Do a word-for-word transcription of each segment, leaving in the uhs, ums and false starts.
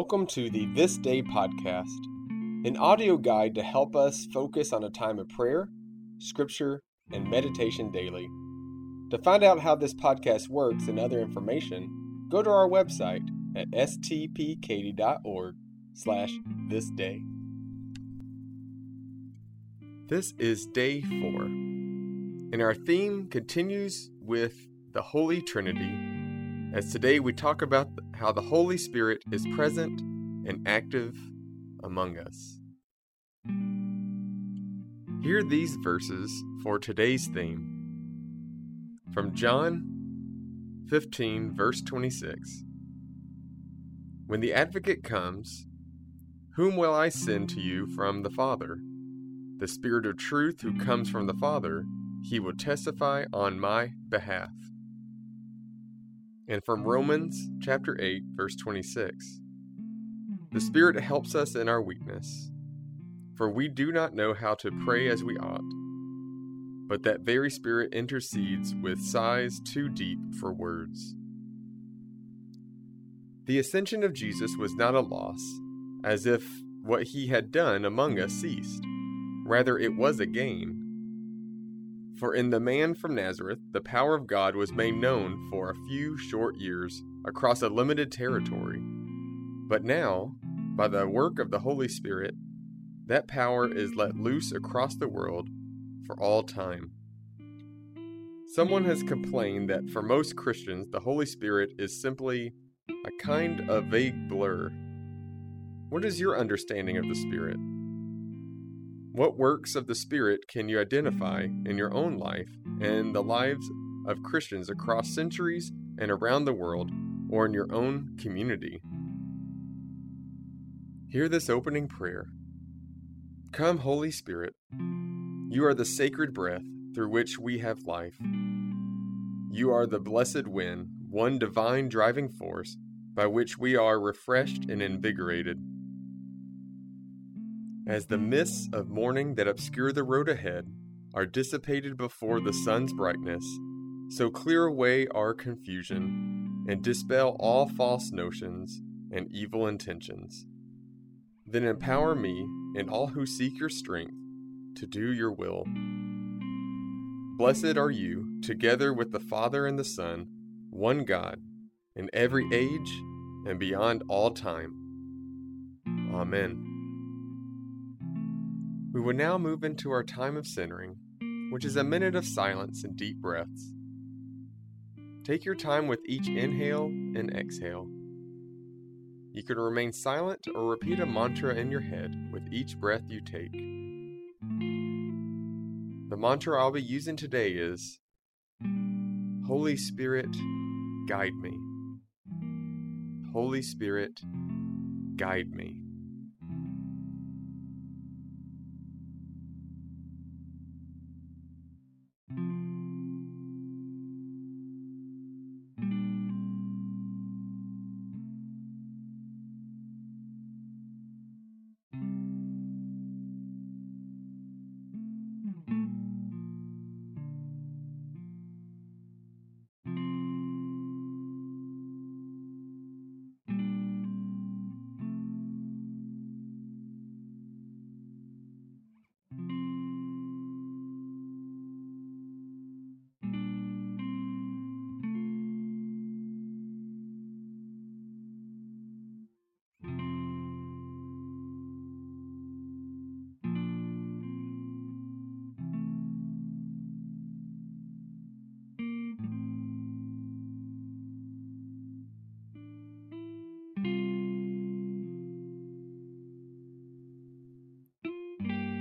Welcome to the This Day podcast, an audio guide to help us focus on a time of prayer, scripture, and meditation daily. To find out how this podcast works and other information, go to our website at stpkaty.org slash this day. This is day four, and our theme continues with the Holy Trinity, as today we talk about how the Holy Spirit is present and active among us. Hear these verses for today's theme. From John fifteen, verse twenty-six. When the Advocate comes, whom will I send to you from the Father? The Spirit of truth who comes from the Father, he will testify on my behalf. And from Romans chapter eight, verse twenty-six, the Spirit helps us in our weakness, for we do not know how to pray as we ought, but that very Spirit intercedes with sighs too deep for words. The ascension of Jesus was not a loss, as if what he had done among us ceased. Rather, it was a gain. For in the man from Nazareth, the power of God was made known for a few short years across a limited territory. But now, by the work of the Holy Spirit, that power is let loose across the world for all time. Someone has complained that for most Christians, the Holy Spirit is simply a kind of vague blur. What is your understanding of the Spirit? What works of the Spirit can you identify in your own life and the lives of Christians across centuries and around the world, or in your own community? Hear this opening prayer. Come, Holy Spirit. You are the sacred breath through which we have life. You are the blessed wind, one divine driving force by which we are refreshed and invigorated. As the mists of morning that obscure the road ahead are dissipated before the sun's brightness, so clear away our confusion and dispel all false notions and evil intentions. Then empower me and all who seek your strength to do your will. Blessed are you, together with the Father and the Son, one God, in every age and beyond all time. Amen. We will now move into our time of centering, which is a minute of silence and deep breaths. Take your time with each inhale and exhale. You can remain silent or repeat a mantra in your head with each breath you take. The mantra I'll be using today is, Holy Spirit, guide me. Holy Spirit, guide me.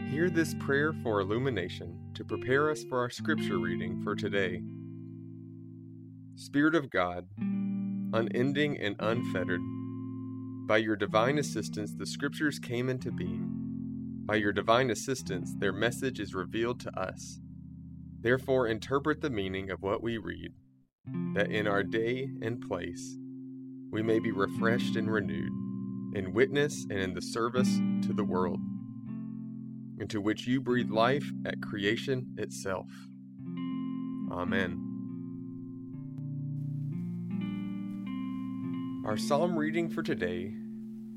Hear this prayer for illumination to prepare us for our scripture reading for today. Spirit of God, unending and unfettered, by your divine assistance the scriptures came into being. By your divine assistance their message is revealed to us. Therefore interpret the meaning of what we read, that in our day and place we may be refreshed and renewed, in witness and in the service to the world, into which you breathe life at creation itself. Amen. Our psalm reading for today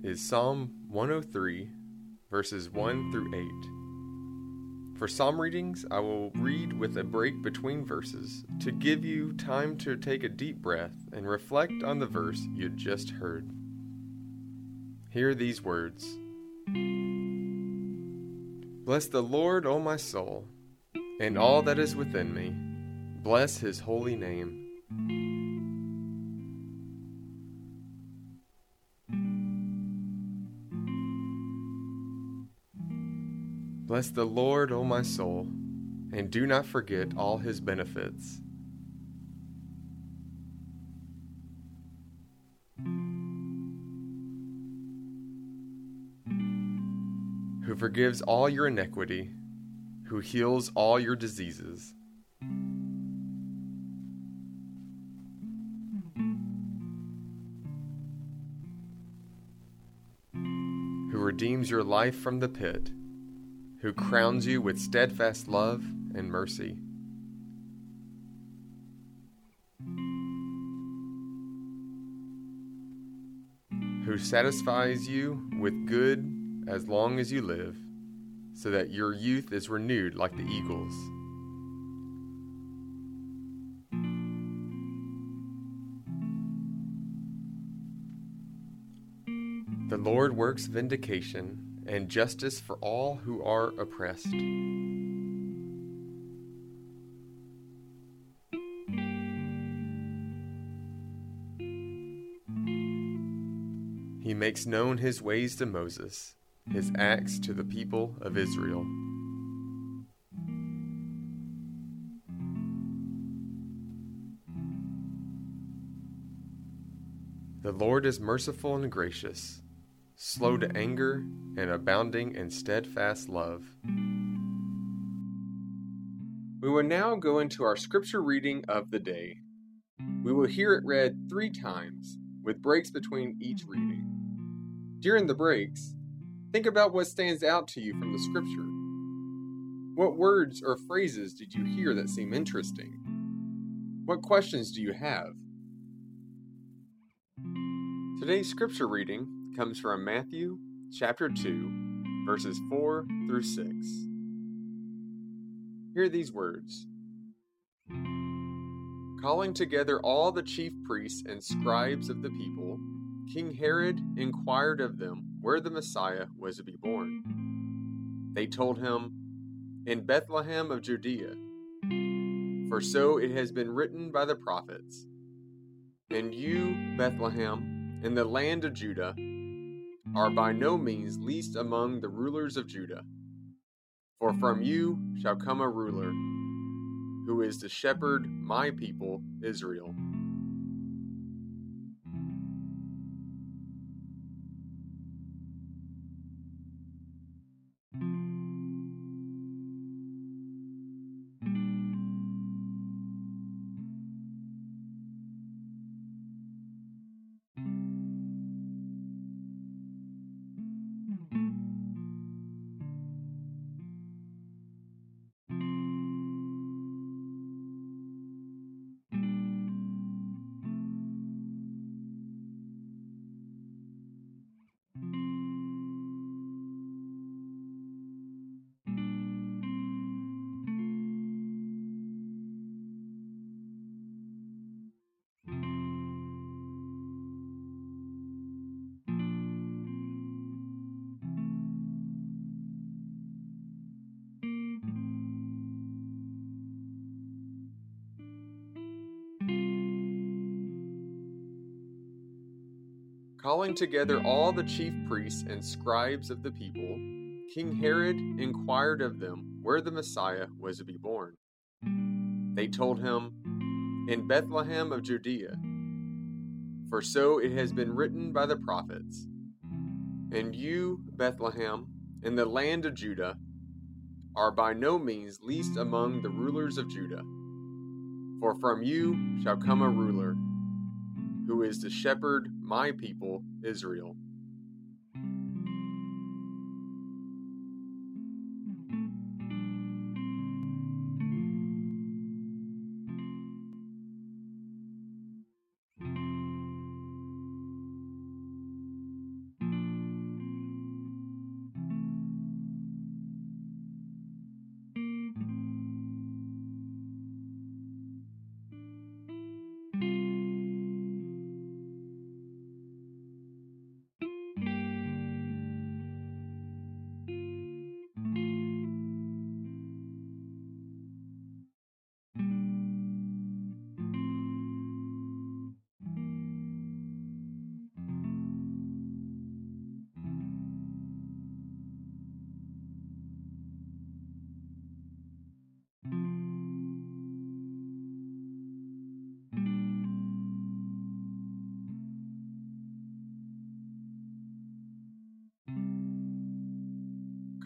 is Psalm one oh three, verses one through eight. For psalm readings, I will read with a break between verses to give you time to take a deep breath and reflect on the verse you just heard. Hear these words. Bless the Lord, O my soul, and all that is within me. Bless his holy name. Bless the Lord, O my soul, and do not forget all his benefits. Who forgives all your iniquity, who heals all your diseases. Who redeems your life from the pit, who crowns you with steadfast love and mercy. Who satisfies you with good as long as you live, so that your youth is renewed like the eagles. The Lord works vindication and justice for all who are oppressed. He makes known his ways to Moses, his acts to the people of Israel. The Lord is merciful and gracious, slow to anger and abounding in steadfast love. We will now go into our scripture reading of the day. We will hear it read three times, with breaks between each reading. During the breaks, think about what stands out to you from the scripture. What words or phrases did you hear that seem interesting? What questions do you have? Today's scripture reading comes from Matthew chapter two, verses four through six. Hear these words. Calling together all the chief priests and scribes of the people, King Herod inquired of them where the Messiah was to be born. They told him, "In Bethlehem of Judea, for so it has been written by the prophets, and you, Bethlehem, in the land of Judah, are by no means least among the rulers of Judah, for from you shall come a ruler, who is to shepherd my people Israel." Calling together all the chief priests and scribes of the people, King Herod inquired of them where the Messiah was to be born. They told him, "In Bethlehem of Judea, for so it has been written by the prophets, and you, Bethlehem, in the land of Judah, are by no means least among the rulers of Judah, for from you shall come a ruler, who is to shepherd my people Israel."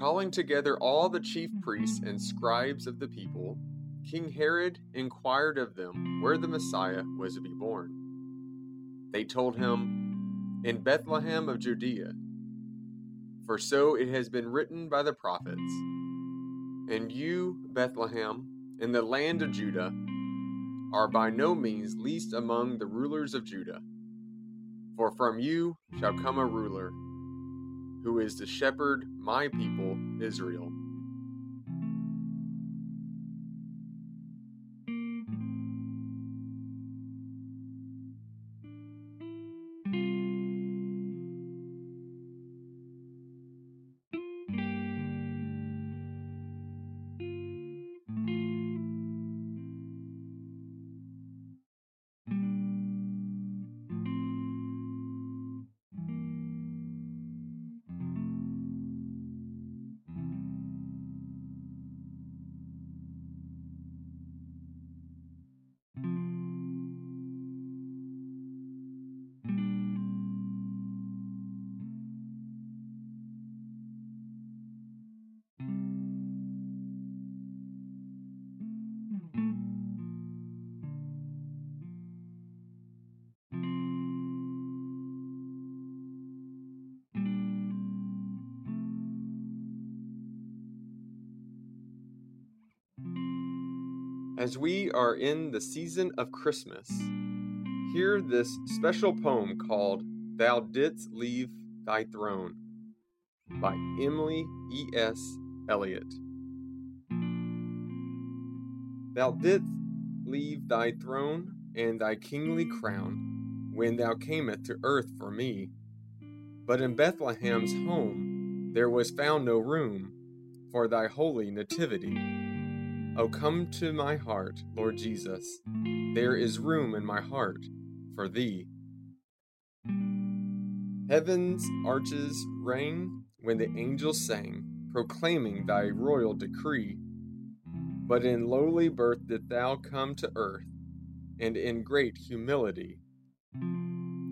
calling together all the chief priests and scribes of the people, King Herod inquired of them where the Messiah was to be born. They told him, "In Bethlehem of Judea, for so it has been written by the prophets, and you, Bethlehem, in the land of Judah, are by no means least among the rulers of Judah, for from you shall come a ruler, who is to shepherd my people Israel." As we are in the season of Christmas, hear this special poem called "Thou Didst Leave Thy Throne" by Emily E S. Eliot. Thou didst leave thy throne and thy kingly crown when thou camest to earth for me, but in Bethlehem's home there was found no room for thy holy nativity. O come to my heart, Lord Jesus, there is room in my heart for thee. Heaven's arches rang when the angels sang, proclaiming thy royal decree. But in lowly birth did thou come to earth, and in great humility.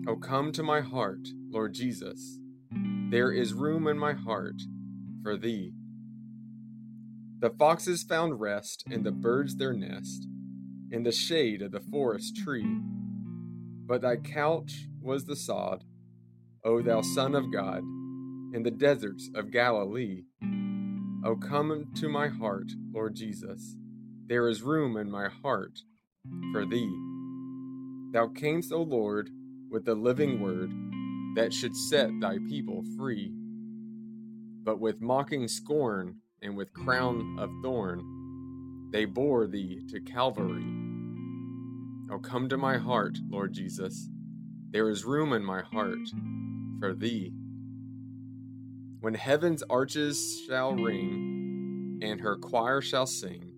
O come to my heart, Lord Jesus, there is room in my heart for thee. The foxes found rest, and the birds their nest, in the shade of the forest tree. But thy couch was the sod, O thou Son of God, in the deserts of Galilee. O come to my heart, Lord Jesus, there is room in my heart for thee. Thou camest, O Lord, with the living word that should set thy people free. But with mocking scorn, and with crown of thorn, they bore thee to Calvary. O come to my heart, Lord Jesus, there is room in my heart for thee. When heaven's arches shall ring, and her choir shall sing,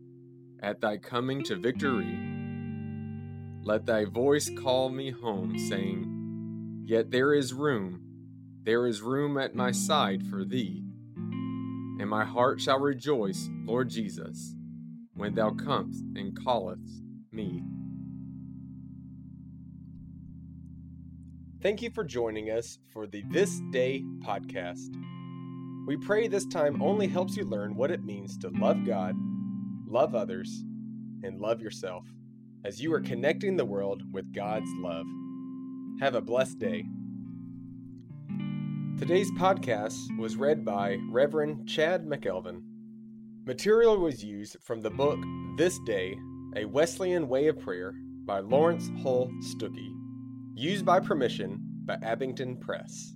at thy coming to victory, let thy voice call me home, saying, "Yet there is room, there is room at my side for thee." And my heart shall rejoice, Lord Jesus, when thou comest and callest me. Thank you for joining us for the This Day podcast. We pray this time only helps you learn what it means to love God, love others, and love yourself as you are connecting the world with God's love. Have a blessed day. Today's podcast was read by Reverend Chad McElveen. Material was used from the book This Day, A Wesleyan Way of Prayer by Laurence Hull Stookey, used by permission by Abingdon Press.